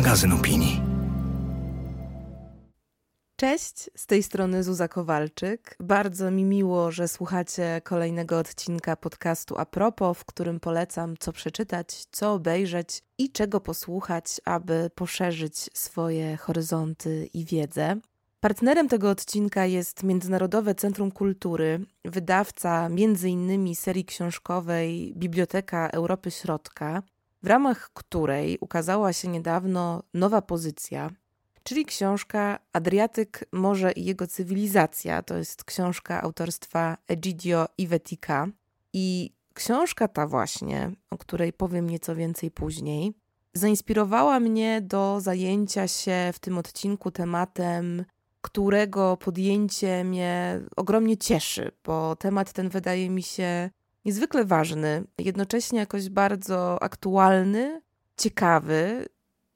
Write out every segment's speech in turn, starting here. magazyn opinii. Cześć, z tej strony Zuza Kowalczyk. Bardzo mi miło, że słuchacie kolejnego odcinka podcastu A Propos, w którym polecam co przeczytać, co obejrzeć i czego posłuchać, aby poszerzyć swoje horyzonty i wiedzę. Partnerem tego odcinka jest Międzynarodowe Centrum Kultury, wydawca m.in. serii książkowej Biblioteka Europy Środka, w ramach której ukazała się niedawno nowa pozycja, czyli książka Adriatyk, Morze i jego cywilizacja. To jest książka autorstwa Egidio Ivettika i książka ta właśnie, o której powiem nieco więcej później, zainspirowała mnie do zajęcia się w tym odcinku tematem, którego podjęcie mnie ogromnie cieszy, bo temat ten wydaje mi się niezwykle ważny, jednocześnie jakoś bardzo aktualny, ciekawy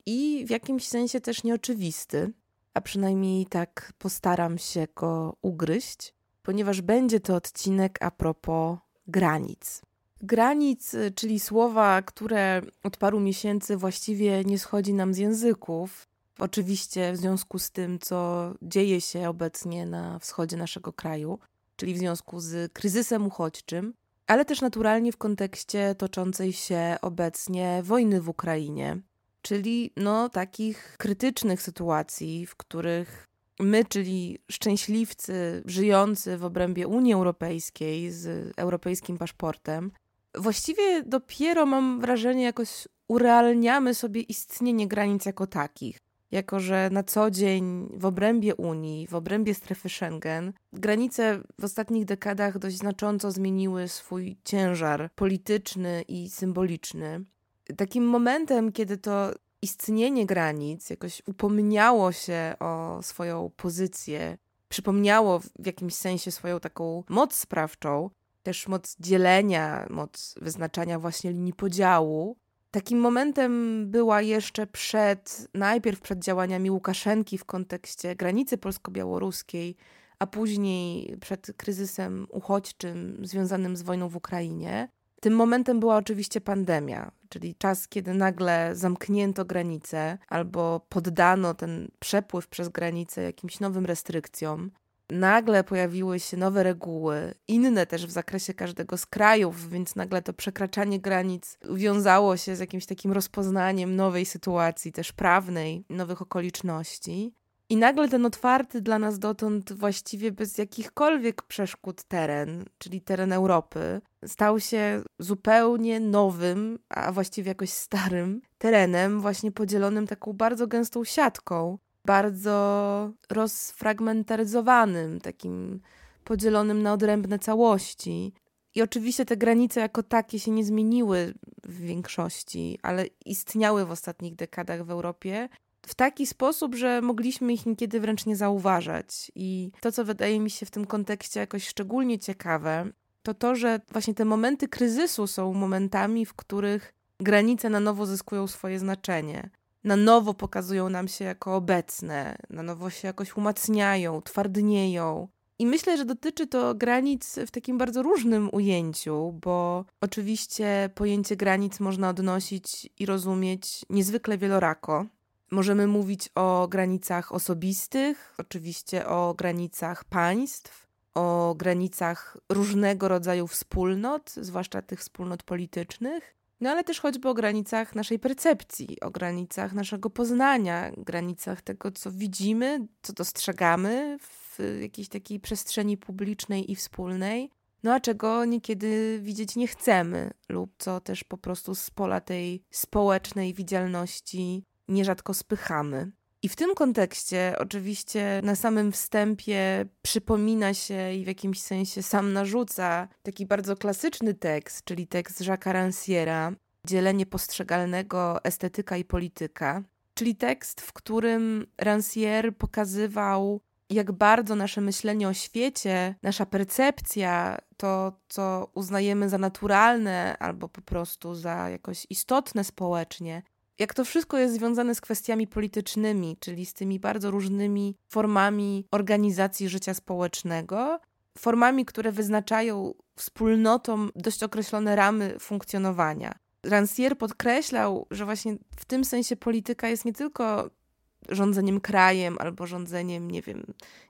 i w jakimś sensie też nieoczywisty, a przynajmniej tak postaram się go ugryźć, ponieważ będzie to odcinek a propos granic. Granic, czyli słowa, które od paru miesięcy właściwie nie schodzi nam z języków, oczywiście w związku z tym, co dzieje się obecnie na wschodzie naszego kraju, czyli w związku z kryzysem uchodźczym, ale też naturalnie w kontekście toczącej się obecnie wojny w Ukrainie, czyli takich krytycznych sytuacji, w których my, czyli szczęśliwcy żyjący w obrębie Unii Europejskiej z europejskim paszportem, właściwie dopiero, mam wrażenie, jakoś urealniamy sobie istnienie granic jako takich. Jako że na co dzień w obrębie Unii, w obrębie strefy Schengen, granice w ostatnich dekadach dość znacząco zmieniły swój ciężar polityczny i symboliczny. Takim momentem, kiedy to istnienie granic jakoś upomniało się o swoją pozycję, przypomniało w jakimś sensie swoją taką moc sprawczą, też moc dzielenia, moc wyznaczania właśnie linii podziału. Takim momentem była jeszcze najpierw przed działaniami Łukaszenki w kontekście granicy polsko-białoruskiej, a później przed kryzysem uchodźczym związanym z wojną w Ukrainie. Tym momentem była oczywiście pandemia, czyli czas, kiedy nagle zamknięto granice albo poddano ten przepływ przez granicę jakimś nowym restrykcjom. Nagle pojawiły się nowe reguły, inne też w zakresie każdego z krajów, więc nagle to przekraczanie granic wiązało się z jakimś takim rozpoznaniem nowej sytuacji, też prawnej, nowych okoliczności. I nagle ten otwarty dla nas dotąd właściwie bez jakichkolwiek przeszkód teren, czyli teren Europy, stał się zupełnie nowym, a właściwie jakoś starym terenem, właśnie podzielonym taką bardzo gęstą siatką, bardzo rozfragmentaryzowanym, takim podzielonym na odrębne całości. I oczywiście te granice jako takie się nie zmieniły w większości, ale istniały w ostatnich dekadach w Europie w taki sposób, że mogliśmy ich niekiedy wręcz nie zauważać. I to, co wydaje mi się w tym kontekście jakoś szczególnie ciekawe, to to, że właśnie te momenty kryzysu są momentami, w których granice na nowo zyskują swoje znaczenie. Na nowo pokazują nam się jako obecne, na nowo się jakoś umacniają, twardnieją. I myślę, że dotyczy to granic w takim bardzo różnym ujęciu, bo oczywiście pojęcie granic można odnosić i rozumieć niezwykle wielorako. Możemy mówić o granicach osobistych, oczywiście o granicach państw, o granicach różnego rodzaju wspólnot, zwłaszcza tych wspólnot politycznych, ale też choćby o granicach naszej percepcji, o granicach naszego poznania, granicach tego, co widzimy, co dostrzegamy w jakiejś takiej przestrzeni publicznej i wspólnej, a czego niekiedy widzieć nie chcemy lub co też po prostu z pola tej społecznej widzialności nierzadko spychamy. I w tym kontekście oczywiście na samym wstępie przypomina się i w jakimś sensie sam narzuca taki bardzo klasyczny tekst, czyli tekst Jacques'a Rancière'a, Dzielenie postrzegalnego, estetyka i polityka, czyli tekst, w którym Rancière pokazywał, jak bardzo nasze myślenie o świecie, nasza percepcja, to co uznajemy za naturalne albo po prostu za jakoś istotne społecznie, jak to wszystko jest związane z kwestiami politycznymi, czyli z tymi bardzo różnymi formami organizacji życia społecznego, formami, które wyznaczają wspólnotom dość określone ramy funkcjonowania. Rancière podkreślał, że właśnie w tym sensie polityka jest nie tylko rządzeniem krajem albo rządzeniem, nie wiem,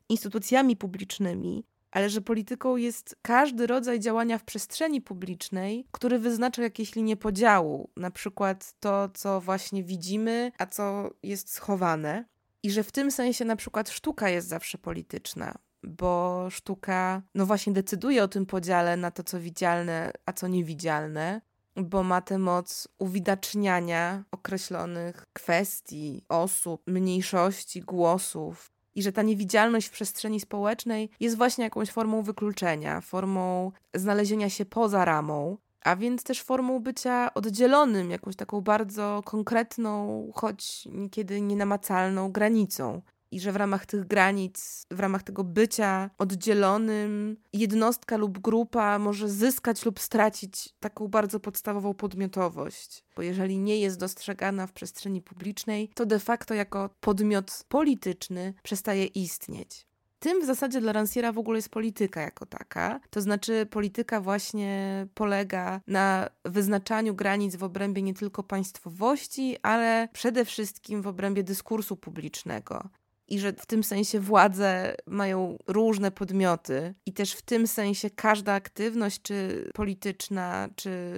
instytucjami publicznymi, ale że polityką jest każdy rodzaj działania w przestrzeni publicznej, który wyznacza jakieś linie podziału, na przykład to, co właśnie widzimy, a co jest schowane. I że w tym sensie na przykład sztuka jest zawsze polityczna, bo sztuka no właśnie decyduje o tym podziale na to, co widzialne, a co niewidzialne, bo ma tę moc uwidaczniania określonych kwestii, osób, mniejszości, głosów. I że ta niewidzialność w przestrzeni społecznej jest właśnie jakąś formą wykluczenia, formą znalezienia się poza ramą, a więc też formą bycia oddzielonym, jakąś taką bardzo konkretną, choć niekiedy nienamacalną granicą. I że w ramach tych granic, w ramach tego bycia oddzielonym, jednostka lub grupa może zyskać lub stracić taką bardzo podstawową podmiotowość. Bo jeżeli nie jest dostrzegana w przestrzeni publicznej, to de facto jako podmiot polityczny przestaje istnieć. Tym w zasadzie dla Rancière'a w ogóle jest polityka jako taka. To znaczy polityka właśnie polega na wyznaczaniu granic w obrębie nie tylko państwowości, ale przede wszystkim w obrębie dyskursu publicznego. I że w tym sensie władze mają różne podmioty i też w tym sensie każda aktywność czy polityczna, czy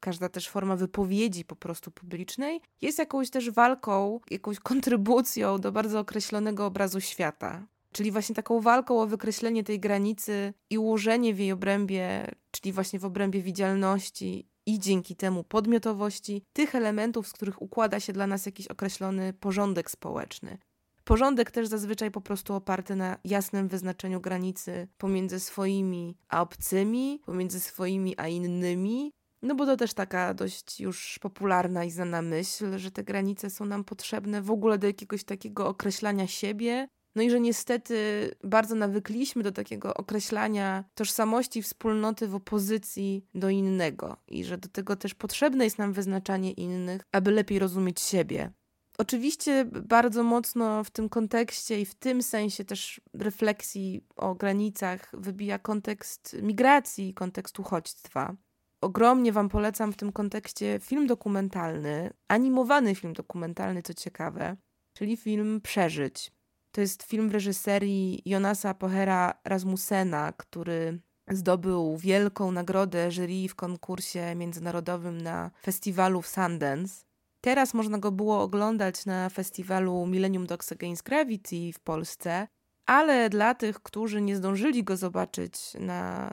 każda też forma wypowiedzi po prostu publicznej jest jakąś też walką, jakąś kontrybucją do bardzo określonego obrazu świata. Czyli właśnie taką walką o wykreślenie tej granicy i ułożenie w jej obrębie, czyli właśnie w obrębie widzialności i dzięki temu podmiotowości, tych elementów, z których układa się dla nas jakiś określony porządek społeczny. Porządek też zazwyczaj po prostu oparty na jasnym wyznaczeniu granicy pomiędzy swoimi a obcymi, pomiędzy swoimi a innymi, no bo to też taka dość już popularna i znana myśl, że te granice są nam potrzebne w ogóle do jakiegoś takiego określania siebie, no i że niestety bardzo nawykliśmy do takiego określania tożsamości wspólnoty w opozycji do innego i że do tego też potrzebne jest nam wyznaczanie innych, aby lepiej rozumieć siebie. Oczywiście bardzo mocno w tym kontekście i w tym sensie też refleksji o granicach wybija kontekst migracji i kontekst uchodźstwa. Ogromnie Wam polecam w tym kontekście film dokumentalny, animowany film dokumentalny, co ciekawe, czyli film Przeżyć. To jest film w reżyserii Jonasa Poher-Rasmussena, który zdobył wielką nagrodę jury w konkursie międzynarodowym na festiwalu w Sundance. Teraz można go było oglądać na festiwalu Millennium Doks Against Gravity w Polsce, ale dla tych, którzy nie zdążyli go zobaczyć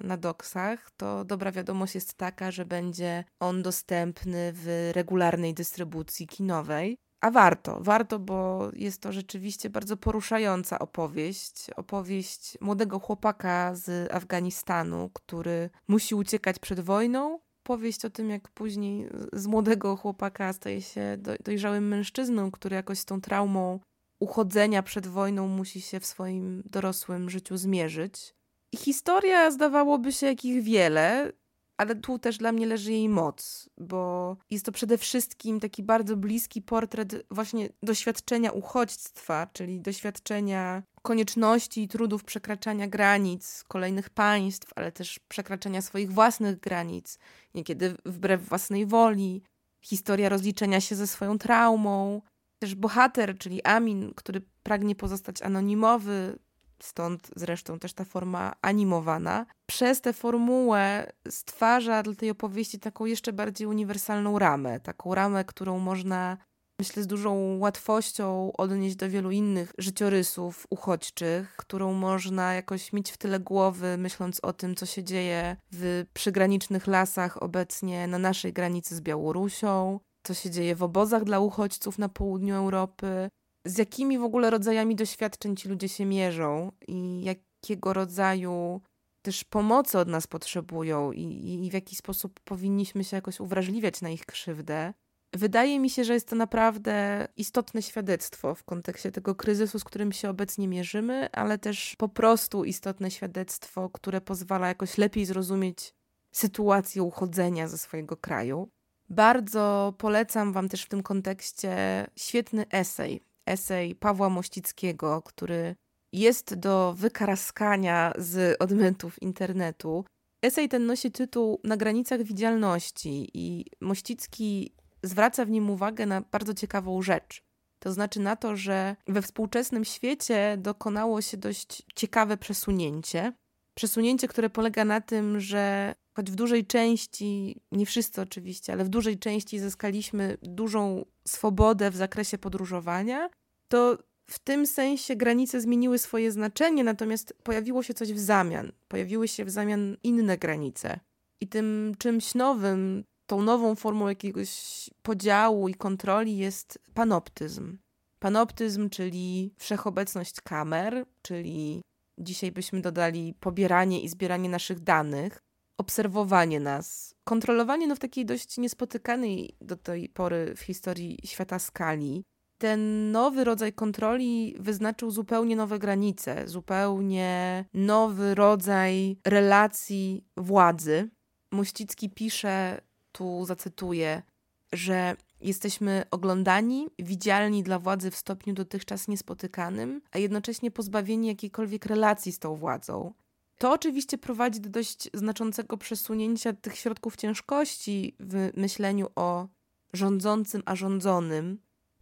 na doksach, to dobra wiadomość jest taka, że będzie on dostępny w regularnej dystrybucji kinowej. A warto, bo jest to rzeczywiście bardzo poruszająca opowieść. Opowieść młodego chłopaka z Afganistanu, który musi uciekać przed wojną. Opowieść o tym, jak później z młodego chłopaka staje się dojrzałym mężczyzną, który jakoś z tą traumą uchodzenia przed wojną musi się w swoim dorosłym życiu zmierzyć. I historia zdawałoby się jakich wiele, ale tu też dla mnie leży jej moc, bo jest to przede wszystkim taki bardzo bliski portret właśnie doświadczenia uchodźstwa, czyli doświadczenia konieczności i trudów przekraczania granic kolejnych państw, ale też przekraczania swoich własnych granic, niekiedy wbrew własnej woli, historia rozliczenia się ze swoją traumą. Też bohater, czyli Amin, który pragnie pozostać anonimowy, stąd zresztą też ta forma animowana, przez tę formułę stwarza dla tej opowieści taką jeszcze bardziej uniwersalną ramę. Taką ramę, którą można, myślę, z dużą łatwością odnieść do wielu innych życiorysów uchodźczych, którą można jakoś mieć w tyle głowy, myśląc o tym, co się dzieje w przygranicznych lasach obecnie na naszej granicy z Białorusią, co się dzieje w obozach dla uchodźców na południu Europy, z jakimi w ogóle rodzajami doświadczeń ci ludzie się mierzą i jakiego rodzaju też pomocy od nas potrzebują i w jaki sposób powinniśmy się jakoś uwrażliwiać na ich krzywdę. Wydaje mi się, że jest to naprawdę istotne świadectwo w kontekście tego kryzysu, z którym się obecnie mierzymy, ale też po prostu istotne świadectwo, które pozwala jakoś lepiej zrozumieć sytuację uchodzenia ze swojego kraju. Bardzo polecam Wam też w tym kontekście świetny esej Pawła Mościckiego, który jest do wykaraskania z odmętów internetu. Esej ten nosi tytuł Na granicach widzialności i Mościcki zwraca w nim uwagę na bardzo ciekawą rzecz. To znaczy na to, że we współczesnym świecie dokonało się dość ciekawe przesunięcie. Przesunięcie, które polega na tym, że choć w dużej części, nie wszyscy oczywiście, ale w dużej części zyskaliśmy dużą swobodę w zakresie podróżowania, to w tym sensie granice zmieniły swoje znaczenie, natomiast pojawiło się coś w zamian. Pojawiły się w zamian inne granice. I tym czymś nowym, tą nową formą jakiegoś podziału i kontroli jest panoptyzm. Panoptyzm, czyli wszechobecność kamer, czyli dzisiaj byśmy dodali pobieranie i zbieranie naszych danych, obserwowanie nas, kontrolowanie w takiej dość niespotykanej do tej pory w historii świata skali. Ten nowy rodzaj kontroli wyznaczył zupełnie nowe granice, zupełnie nowy rodzaj relacji władzy. Mościcki pisze, tu zacytuję, że jesteśmy oglądani, widzialni dla władzy w stopniu dotychczas niespotykanym, a jednocześnie pozbawieni jakiejkolwiek relacji z tą władzą. To oczywiście prowadzi do dość znaczącego przesunięcia tych środków ciężkości w myśleniu o rządzącym a rządzonym.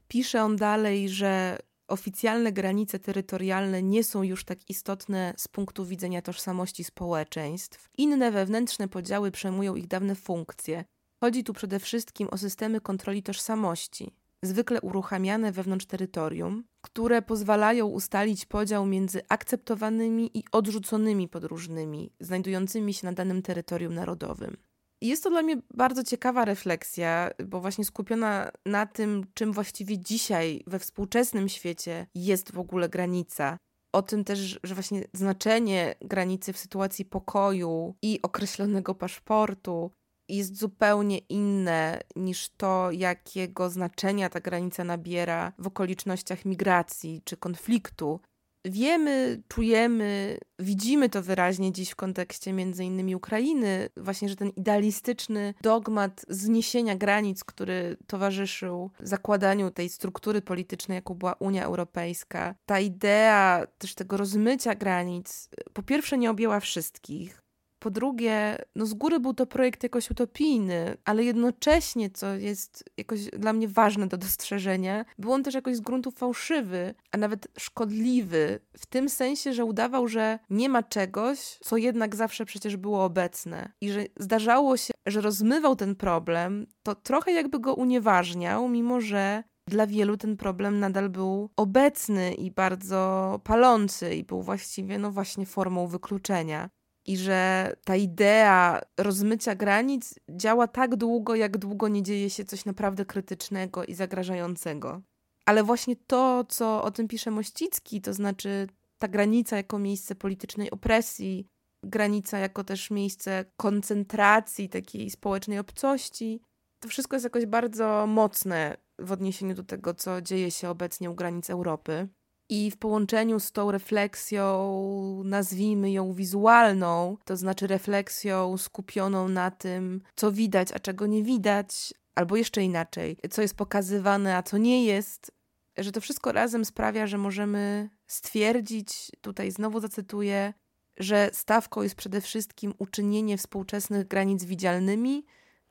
Pisze on dalej, że oficjalne granice terytorialne nie są już tak istotne z punktu widzenia tożsamości społeczeństw. Inne wewnętrzne podziały przejmują ich dawne funkcje. Chodzi tu przede wszystkim o systemy kontroli tożsamości, zwykle uruchamiane wewnątrz terytorium, które pozwalają ustalić podział między akceptowanymi i odrzuconymi podróżnymi, znajdującymi się na danym terytorium narodowym. Jest to dla mnie bardzo ciekawa refleksja, bo właśnie skupiona na tym, czym właściwie dzisiaj we współczesnym świecie jest w ogóle granica. O tym też, że właśnie znaczenie granicy w sytuacji pokoju i określonego paszportu jest zupełnie inne niż to, jakiego znaczenia ta granica nabiera w okolicznościach migracji czy konfliktu. Wiemy, czujemy, widzimy to wyraźnie dziś w kontekście między innymi Ukrainy, właśnie, że ten idealistyczny dogmat zniesienia granic, który towarzyszył zakładaniu tej struktury politycznej, jaką była Unia Europejska, ta idea też tego rozmycia granic, po pierwsze nie objęła wszystkich, po drugie, z góry był to projekt jakoś utopijny, ale jednocześnie, co jest jakoś dla mnie ważne do dostrzeżenia, był on też jakoś z gruntu fałszywy, a nawet szkodliwy, w tym sensie, że udawał, że nie ma czegoś, co jednak zawsze przecież było obecne. I że zdarzało się, że rozmywał ten problem, to trochę jakby go unieważniał, mimo że dla wielu ten problem nadal był obecny i bardzo palący i był właściwie, właśnie formą wykluczenia. I że ta idea rozmycia granic działa tak długo, jak długo nie dzieje się coś naprawdę krytycznego i zagrażającego. Ale właśnie to, co o tym pisze Mościcki, to znaczy ta granica jako miejsce politycznej opresji, granica jako też miejsce koncentracji takiej społecznej obcości, to wszystko jest jakoś bardzo mocne w odniesieniu do tego, co dzieje się obecnie u granic Europy. I w połączeniu z tą refleksją, nazwijmy ją wizualną, to znaczy refleksją skupioną na tym, co widać, a czego nie widać, albo jeszcze inaczej, co jest pokazywane, a co nie jest, że to wszystko razem sprawia, że możemy stwierdzić, tutaj znowu zacytuję, że stawką jest przede wszystkim uczynienie współczesnych granic widzialnymi,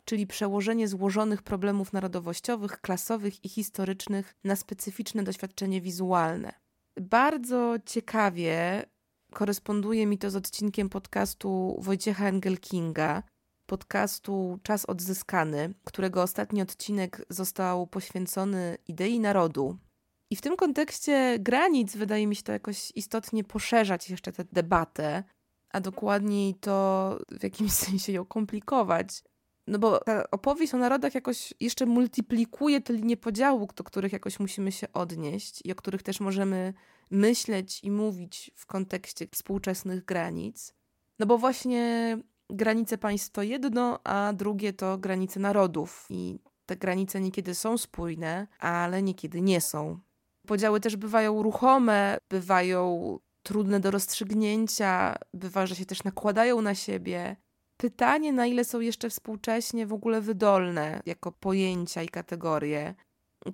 czyli przełożenie złożonych problemów narodowościowych, klasowych i historycznych na specyficzne doświadczenie wizualne. Bardzo ciekawie koresponduje mi to z odcinkiem podcastu Wojciecha Engelkinga, podcastu Czas Odzyskany, którego ostatni odcinek został poświęcony idei narodu. I w tym kontekście granic wydaje mi się to jakoś istotnie poszerzać jeszcze tę debatę, a dokładniej to w jakimś sensie ją komplikować. Bo ta opowieść o narodach jakoś jeszcze multiplikuje te linie podziału, do których jakoś musimy się odnieść i o których też możemy myśleć i mówić w kontekście współczesnych granic. Bo właśnie granice państw to jedno, a drugie to granice narodów. I te granice niekiedy są spójne, ale niekiedy nie są. Podziały też bywają ruchome, bywają trudne do rozstrzygnięcia, bywa, że się też nakładają na siebie. Pytanie, na ile są jeszcze współcześnie w ogóle wydolne jako pojęcia i kategorie.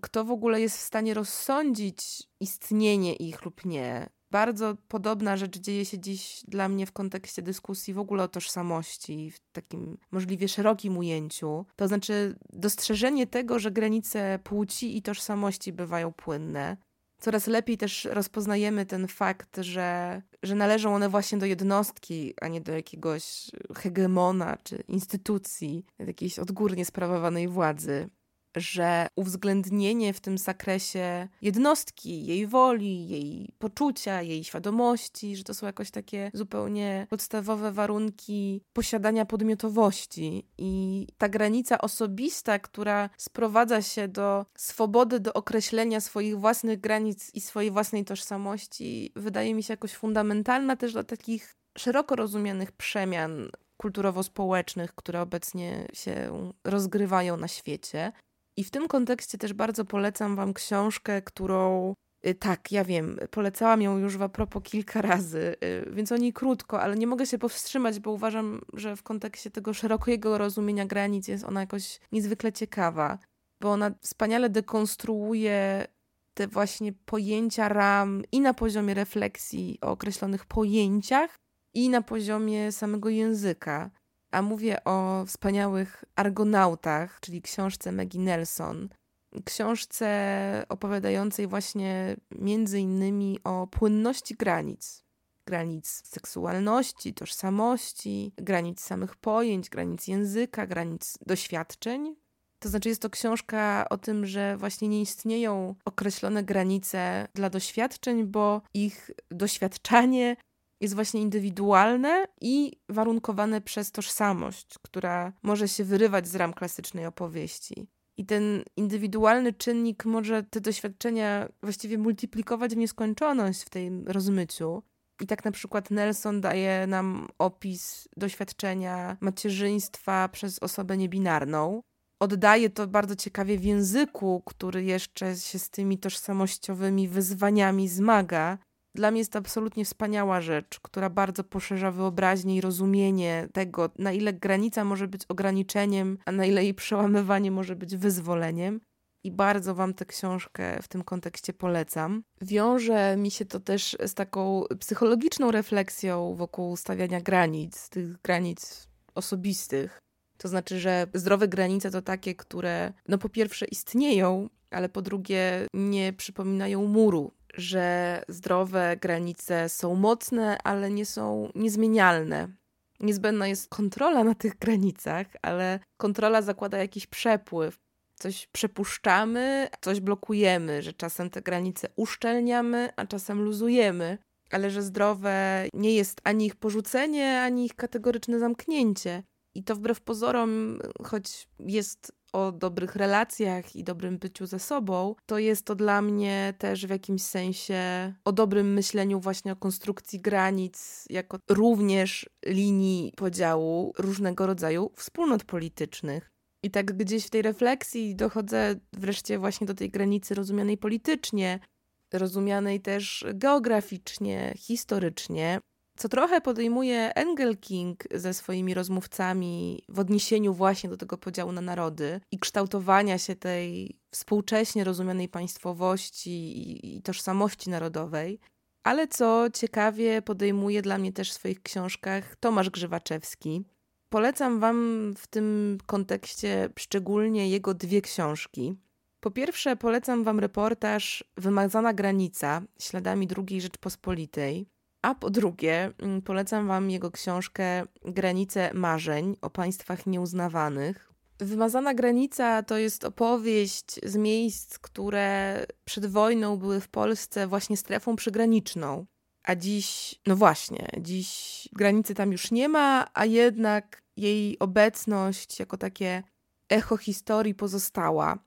Kto w ogóle jest w stanie rozsądzić istnienie ich lub nie? Bardzo podobna rzecz dzieje się dziś dla mnie w kontekście dyskusji w ogóle o tożsamości, w takim możliwie szerokim ujęciu. To znaczy dostrzeżenie tego, że granice płci i tożsamości bywają płynne. Coraz lepiej też rozpoznajemy ten fakt, że należą one właśnie do jednostki, a nie do jakiegoś hegemona czy instytucji, jakiejś odgórnie sprawowanej władzy. Że uwzględnienie w tym zakresie jednostki, jej woli, jej poczucia, jej świadomości, że to są jakoś takie zupełnie podstawowe warunki posiadania podmiotowości. I ta granica osobista, która sprowadza się do swobody, do określenia swoich własnych granic i swojej własnej tożsamości, wydaje mi się jakoś fundamentalna też dla takich szeroko rozumianych przemian kulturowo-społecznych, które obecnie się rozgrywają na świecie. I w tym kontekście też bardzo polecam wam książkę, którą, tak, ja wiem, polecałam ją już a propos kilka razy, więc o niej krótko, ale nie mogę się powstrzymać, bo uważam, że w kontekście tego szerokiego rozumienia granic jest ona jakoś niezwykle ciekawa, bo ona wspaniale dekonstruuje te właśnie pojęcia ram i na poziomie refleksji o określonych pojęciach, i na poziomie samego języka. A mówię o wspaniałych Argonautach, czyli książce Maggie Nelson. Książce opowiadającej właśnie między innymi o płynności granic. Granic seksualności, tożsamości, granic samych pojęć, granic języka, granic doświadczeń. To znaczy jest to książka o tym, że właśnie nie istnieją określone granice dla doświadczeń, bo ich doświadczanie jest właśnie indywidualne i warunkowane przez tożsamość, która może się wyrywać z ram klasycznej opowieści. I ten indywidualny czynnik może te doświadczenia właściwie multiplikować w nieskończoność w tym rozmyciu. I tak na przykład Nelson daje nam opis doświadczenia macierzyństwa przez osobę niebinarną. Oddaje to bardzo ciekawie w języku, który jeszcze się z tymi tożsamościowymi wyzwaniami zmaga. Dla mnie jest to absolutnie wspaniała rzecz, która bardzo poszerza wyobraźnię i rozumienie tego, na ile granica może być ograniczeniem, a na ile jej przełamywanie może być wyzwoleniem. I bardzo wam tę książkę w tym kontekście polecam. Wiąże mi się to też z taką psychologiczną refleksją wokół stawiania granic, tych granic osobistych. To znaczy, że zdrowe granice to takie, które po pierwsze istnieją, ale po drugie nie przypominają muru. Że zdrowe granice są mocne, ale nie są niezmienialne. Niezbędna jest kontrola na tych granicach, ale kontrola zakłada jakiś przepływ. Coś przepuszczamy, coś blokujemy, że czasem te granice uszczelniamy, a czasem luzujemy. Ale że zdrowe nie jest ani ich porzucenie, ani ich kategoryczne zamknięcie. I to wbrew pozorom, choć jest o dobrych relacjach i dobrym byciu ze sobą, to jest to dla mnie też w jakimś sensie o dobrym myśleniu właśnie o konstrukcji granic, jako również linii podziału różnego rodzaju wspólnot politycznych. I tak gdzieś w tej refleksji dochodzę wreszcie właśnie do tej granicy rozumianej politycznie, rozumianej też geograficznie, historycznie, co trochę podejmuje Engelking ze swoimi rozmówcami w odniesieniu właśnie do tego podziału na narody i kształtowania się tej współcześnie rozumianej państwowości i tożsamości narodowej. Ale co ciekawie podejmuje dla mnie też w swoich książkach Tomasz Grzywaczewski. Polecam wam w tym kontekście szczególnie jego dwie książki. Po pierwsze polecam wam reportaż Wymazana granica, śladami II Rzeczpospolitej. A po drugie, polecam wam jego książkę Granice marzeń o państwach nieuznawanych. Wymazana granica to jest opowieść z miejsc, które przed wojną były w Polsce właśnie strefą przygraniczną. A dziś, dziś granicy tam już nie ma, a jednak jej obecność jako takie echo historii pozostała.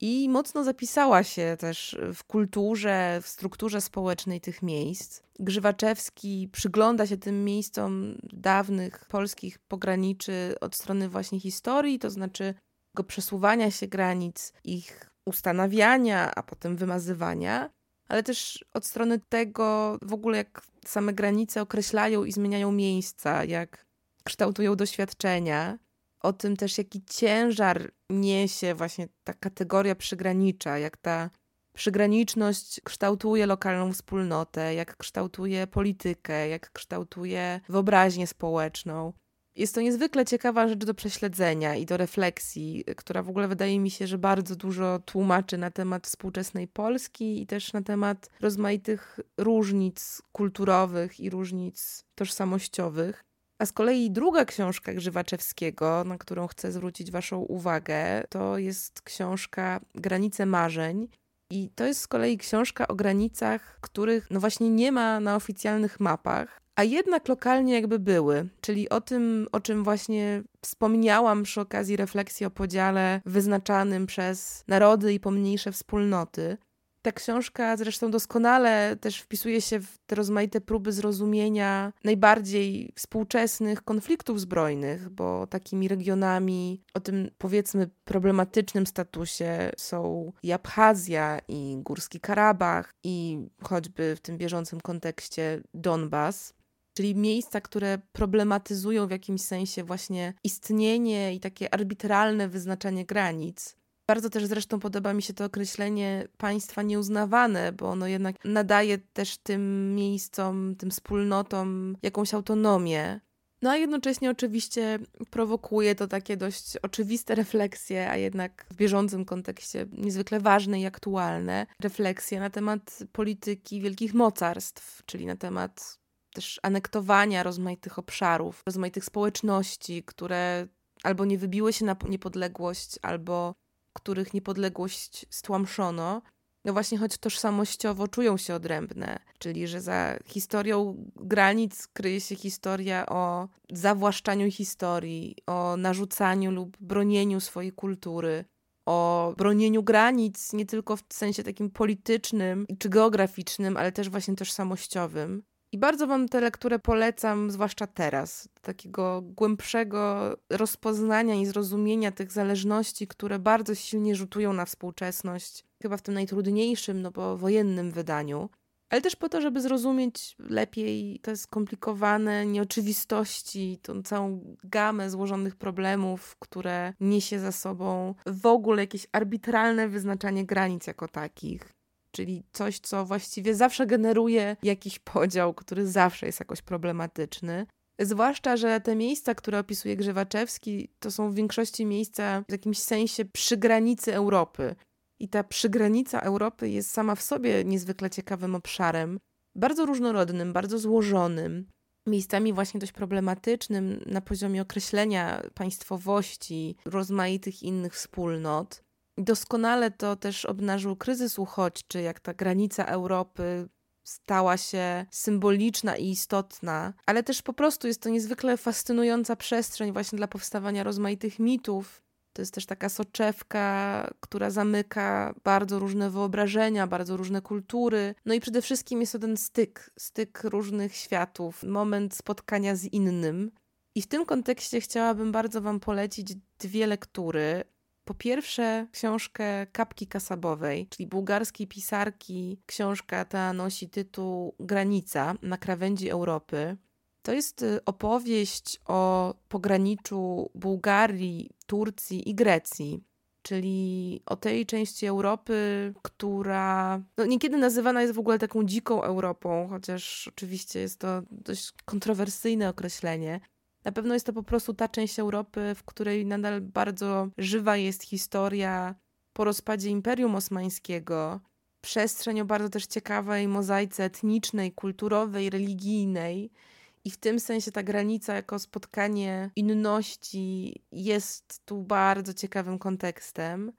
I mocno zapisała się też w kulturze, w strukturze społecznej tych miejsc. Grzywaczewski przygląda się tym miejscom dawnych polskich pograniczy od strony właśnie historii, to znaczy tego przesuwania się granic, ich ustanawiania, a potem wymazywania, ale też od strony tego w ogóle, jak same granice określają i zmieniają miejsca, jak kształtują doświadczenia. O tym też, jaki ciężar niesie właśnie ta kategoria przygranicza, jak ta przygraniczność kształtuje lokalną wspólnotę, jak kształtuje politykę, jak kształtuje wyobraźnię społeczną. Jest to niezwykle ciekawa rzecz do prześledzenia i do refleksji, która w ogóle wydaje mi się, że bardzo dużo tłumaczy na temat współczesnej Polski i też na temat rozmaitych różnic kulturowych i różnic tożsamościowych. A z kolei druga książka Grzywaczewskiego, na którą chcę zwrócić waszą uwagę, to jest książka Granice marzeń. I to jest z kolei książka o granicach, których no właśnie nie ma na oficjalnych mapach, a jednak lokalnie jakby były, czyli o tym, o czym właśnie wspomniałam przy okazji refleksji o podziale wyznaczanym przez narody i pomniejsze wspólnoty. Ta książka zresztą doskonale też wpisuje się w te rozmaite próby zrozumienia najbardziej współczesnych konfliktów zbrojnych, bo takimi regionami o tym powiedzmy problematycznym statusie są i Abchazja, i Górski Karabach, i choćby w tym bieżącym kontekście Donbas, czyli miejsca, które problematyzują w jakimś sensie właśnie istnienie i takie arbitralne wyznaczanie granic. Bardzo też zresztą podoba mi się to określenie państwa nieuznawane, bo ono jednak nadaje też tym miejscom, tym wspólnotom jakąś autonomię. No a jednocześnie oczywiście prowokuje to takie dość oczywiste refleksje, a jednak w bieżącym kontekście niezwykle ważne i aktualne refleksje na temat polityki wielkich mocarstw, czyli na temat też anektowania rozmaitych obszarów, rozmaitych społeczności, które albo nie wybiły się na niepodległość, albo których niepodległość stłamszono, no właśnie choć tożsamościowo czują się odrębne, czyli że za historią granic kryje się historia o zawłaszczaniu historii, o narzucaniu lub bronieniu swojej kultury, o bronieniu granic nie tylko w sensie takim politycznym czy geograficznym, ale też właśnie tożsamościowym. I bardzo wam tę lekturę polecam, zwłaszcza teraz, takiego głębszego rozpoznania i zrozumienia tych zależności, które bardzo silnie rzutują na współczesność, chyba w tym najtrudniejszym, no bo wojennym wydaniu, ale też po to, żeby zrozumieć lepiej te skomplikowane nieoczywistości, tą całą gamę złożonych problemów, które niesie za sobą w ogóle jakieś arbitralne wyznaczanie granic jako takich. Czyli coś, co właściwie zawsze generuje jakiś podział, który zawsze jest jakoś problematyczny. Zwłaszcza, że te miejsca, które opisuje Grzywaczewski, to są w większości miejsca w jakimś sensie przy granicy Europy. I ta przygranica Europy jest sama w sobie niezwykle ciekawym obszarem, bardzo różnorodnym, bardzo złożonym, miejscami właśnie dość problematycznym na poziomie określenia państwowości, rozmaitych innych wspólnot. Doskonale to też obnażył kryzys uchodźczy, jak ta granica Europy stała się symboliczna i istotna, ale też po prostu jest to niezwykle fascynująca przestrzeń właśnie dla powstawania rozmaitych mitów. To jest też taka soczewka, która zamyka bardzo różne wyobrażenia, bardzo różne kultury. No i przede wszystkim jest to ten styk różnych światów, moment spotkania z innym. I w tym kontekście chciałabym bardzo wam polecić dwie lektury. Po pierwsze książkę Kapki Kasabowej, czyli bułgarskiej pisarki. Książka ta nosi tytuł Granica na krawędzi Europy. To jest opowieść o pograniczu Bułgarii, Turcji i Grecji, czyli o tej części Europy, która niekiedy nazywana jest w ogóle taką dziką Europą, chociaż oczywiście jest to dość kontrowersyjne określenie. Na pewno jest to po prostu ta część Europy, w której nadal bardzo żywa jest historia po rozpadzie Imperium Osmańskiego, przestrzeń o bardzo też ciekawej mozaice etnicznej, kulturowej, religijnej i w tym sensie ta granica jako spotkanie inności jest tu bardzo ciekawym kontekstem.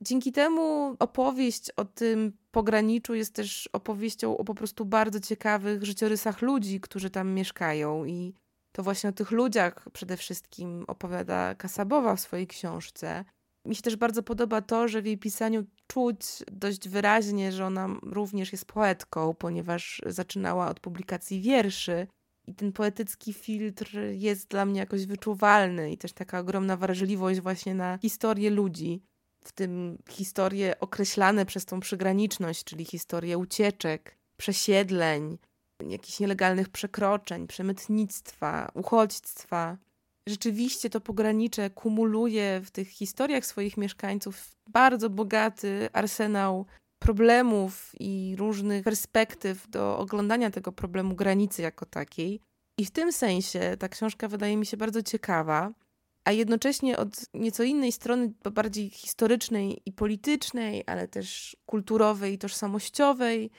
Dzięki temu opowieść o tym pograniczu jest też opowieścią o po prostu bardzo ciekawych życiorysach ludzi, którzy tam mieszkają i to właśnie o tych ludziach przede wszystkim opowiada Kasabowa w swojej książce. Mi się też bardzo podoba to, że w jej pisaniu czuć dość wyraźnie, że ona również jest poetką, ponieważ zaczynała od publikacji wierszy i ten poetycki filtr jest dla mnie jakoś wyczuwalny i też taka ogromna wrażliwość właśnie na historię ludzi, w tym historie określane przez tą przygraniczność, czyli historię ucieczek, przesiedleń, jakichś nielegalnych przekroczeń, przemytnictwa, uchodźstwa. Rzeczywiście to pogranicze kumuluje w tych historiach swoich mieszkańców bardzo bogaty arsenał problemów i różnych perspektyw do oglądania tego problemu granicy jako takiej. I w tym sensie ta książka wydaje mi się bardzo ciekawa, a jednocześnie od nieco innej strony, bardziej historycznej i politycznej, ale też kulturowej i tożsamościowej,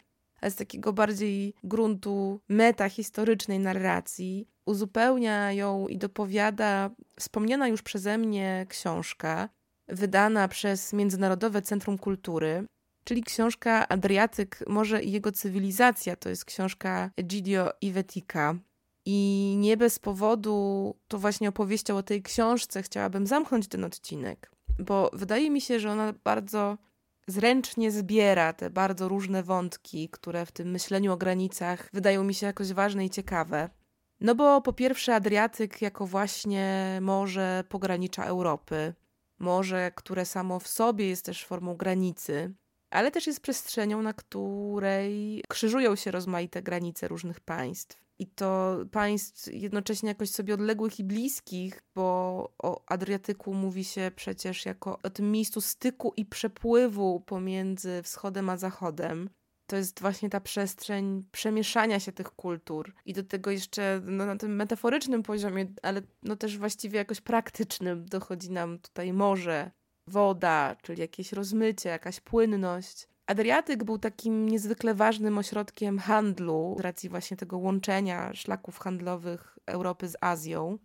ale z takiego bardziej gruntu metahistorycznej narracji, uzupełnia ją i dopowiada wspomniana już przeze mnie książka, wydana przez Międzynarodowe Centrum Kultury, czyli książka Adriatyk, Morze i jego cywilizacja. To jest książka Egidio Ivettika. I nie bez powodu to właśnie opowieścią o tej książce chciałabym zamknąć ten odcinek, bo wydaje mi się, że ona bardzo zręcznie zbiera te bardzo różne wątki, które w tym myśleniu o granicach wydają mi się jakoś ważne i ciekawe. No bo po pierwsze Adriatyk jako właśnie morze pogranicza Europy. Morze, które samo w sobie jest też formą granicy, ale też jest przestrzenią, na której krzyżują się rozmaite granice różnych państw. I to państw jednocześnie jakoś sobie odległych i bliskich, bo o Adriatyku mówi się przecież jako o tym miejscu styku i przepływu pomiędzy wschodem a zachodem. To jest właśnie ta przestrzeń przemieszania się tych kultur i do tego jeszcze na tym metaforycznym poziomie, ale też właściwie jakoś praktycznym dochodzi nam tutaj morze, woda, czyli jakieś rozmycie, jakaś płynność. Adriatyk był takim niezwykle ważnym ośrodkiem handlu z racji właśnie tego łączenia szlaków handlowych Europy z Azją.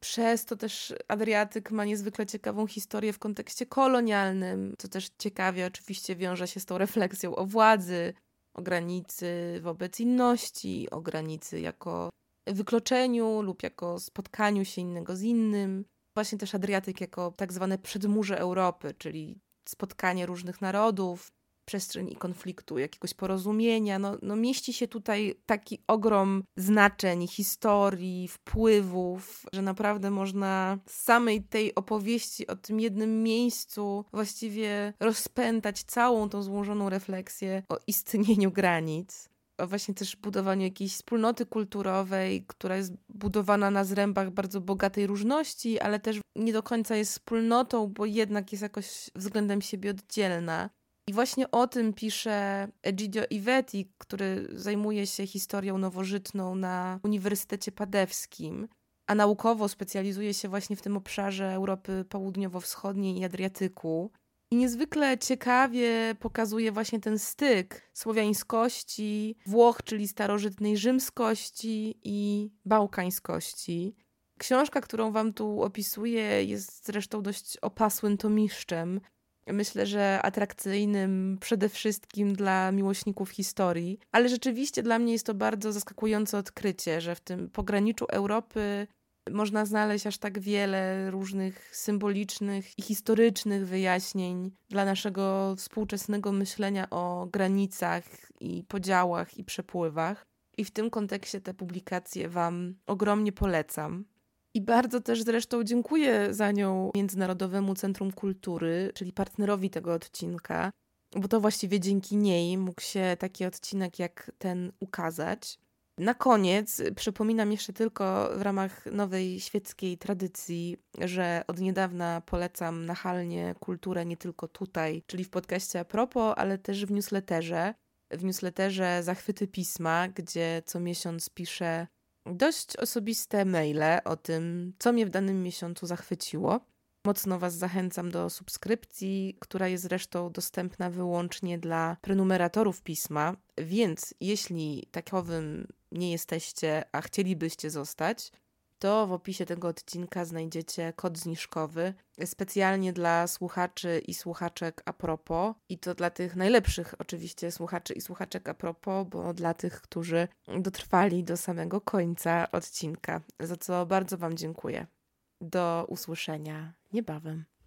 Przez to też Adriatyk ma niezwykle ciekawą historię w kontekście kolonialnym, co też ciekawie oczywiście wiąże się z tą refleksją o władzy, o granicy wobec inności, o granicy jako wykluczeniu lub jako spotkaniu się innego z innym. Właśnie też Adriatyk jako tak zwane przedmurze Europy, czyli spotkanie różnych narodów, przestrzeń i konfliktu, jakiegoś porozumienia. Mieści się tutaj taki ogrom znaczeń, historii, wpływów, że naprawdę można z samej tej opowieści o tym jednym miejscu właściwie rozpętać całą tą złożoną refleksję o istnieniu granic, o właśnie też budowaniu jakiejś wspólnoty kulturowej, która jest budowana na zrębach bardzo bogatej różności, ale też nie do końca jest wspólnotą, bo jednak jest jakoś względem siebie oddzielna. I właśnie o tym pisze Egidio Ivetti, który zajmuje się historią nowożytną na Uniwersytecie Padewskim, a naukowo specjalizuje się właśnie w tym obszarze Europy Południowo-Wschodniej i Adriatyku. I niezwykle ciekawie pokazuje właśnie ten styk słowiańskości, Włoch, czyli starożytnej rzymskości i bałkańskości. Książka, którą wam tu opisuję, jest zresztą dość opasłym tomiszczem. Myślę, że atrakcyjnym przede wszystkim dla miłośników historii, ale rzeczywiście dla mnie jest to bardzo zaskakujące odkrycie, że w tym pograniczu Europy można znaleźć aż tak wiele różnych symbolicznych i historycznych wyjaśnień dla naszego współczesnego myślenia o granicach i podziałach i przepływach. I w tym kontekście te publikacje wam ogromnie polecam. I bardzo też zresztą dziękuję za nią Międzynarodowemu Centrum Kultury, czyli partnerowi tego odcinka, bo to właściwie dzięki niej mógł się taki odcinek jak ten ukazać. Na koniec przypominam jeszcze tylko w ramach nowej świeckiej tradycji, że od niedawna polecam nachalnie kulturę nie tylko tutaj, czyli w podcaście A Propos, ale też w newsletterze. W newsletterze Zachwyty Pisma, gdzie co miesiąc piszę dość osobiste maile o tym, co mnie w danym miesiącu zachwyciło. Mocno was zachęcam do subskrypcji, która jest zresztą dostępna wyłącznie dla prenumeratorów pisma, więc jeśli takowym nie jesteście, a chcielibyście zostać, to w opisie tego odcinka znajdziecie kod zniżkowy specjalnie dla słuchaczy i słuchaczek A Propos. I to dla tych najlepszych oczywiście słuchaczy i słuchaczek A Propos, bo dla tych, którzy dotrwali do samego końca odcinka, za co bardzo wam dziękuję. Do usłyszenia niebawem.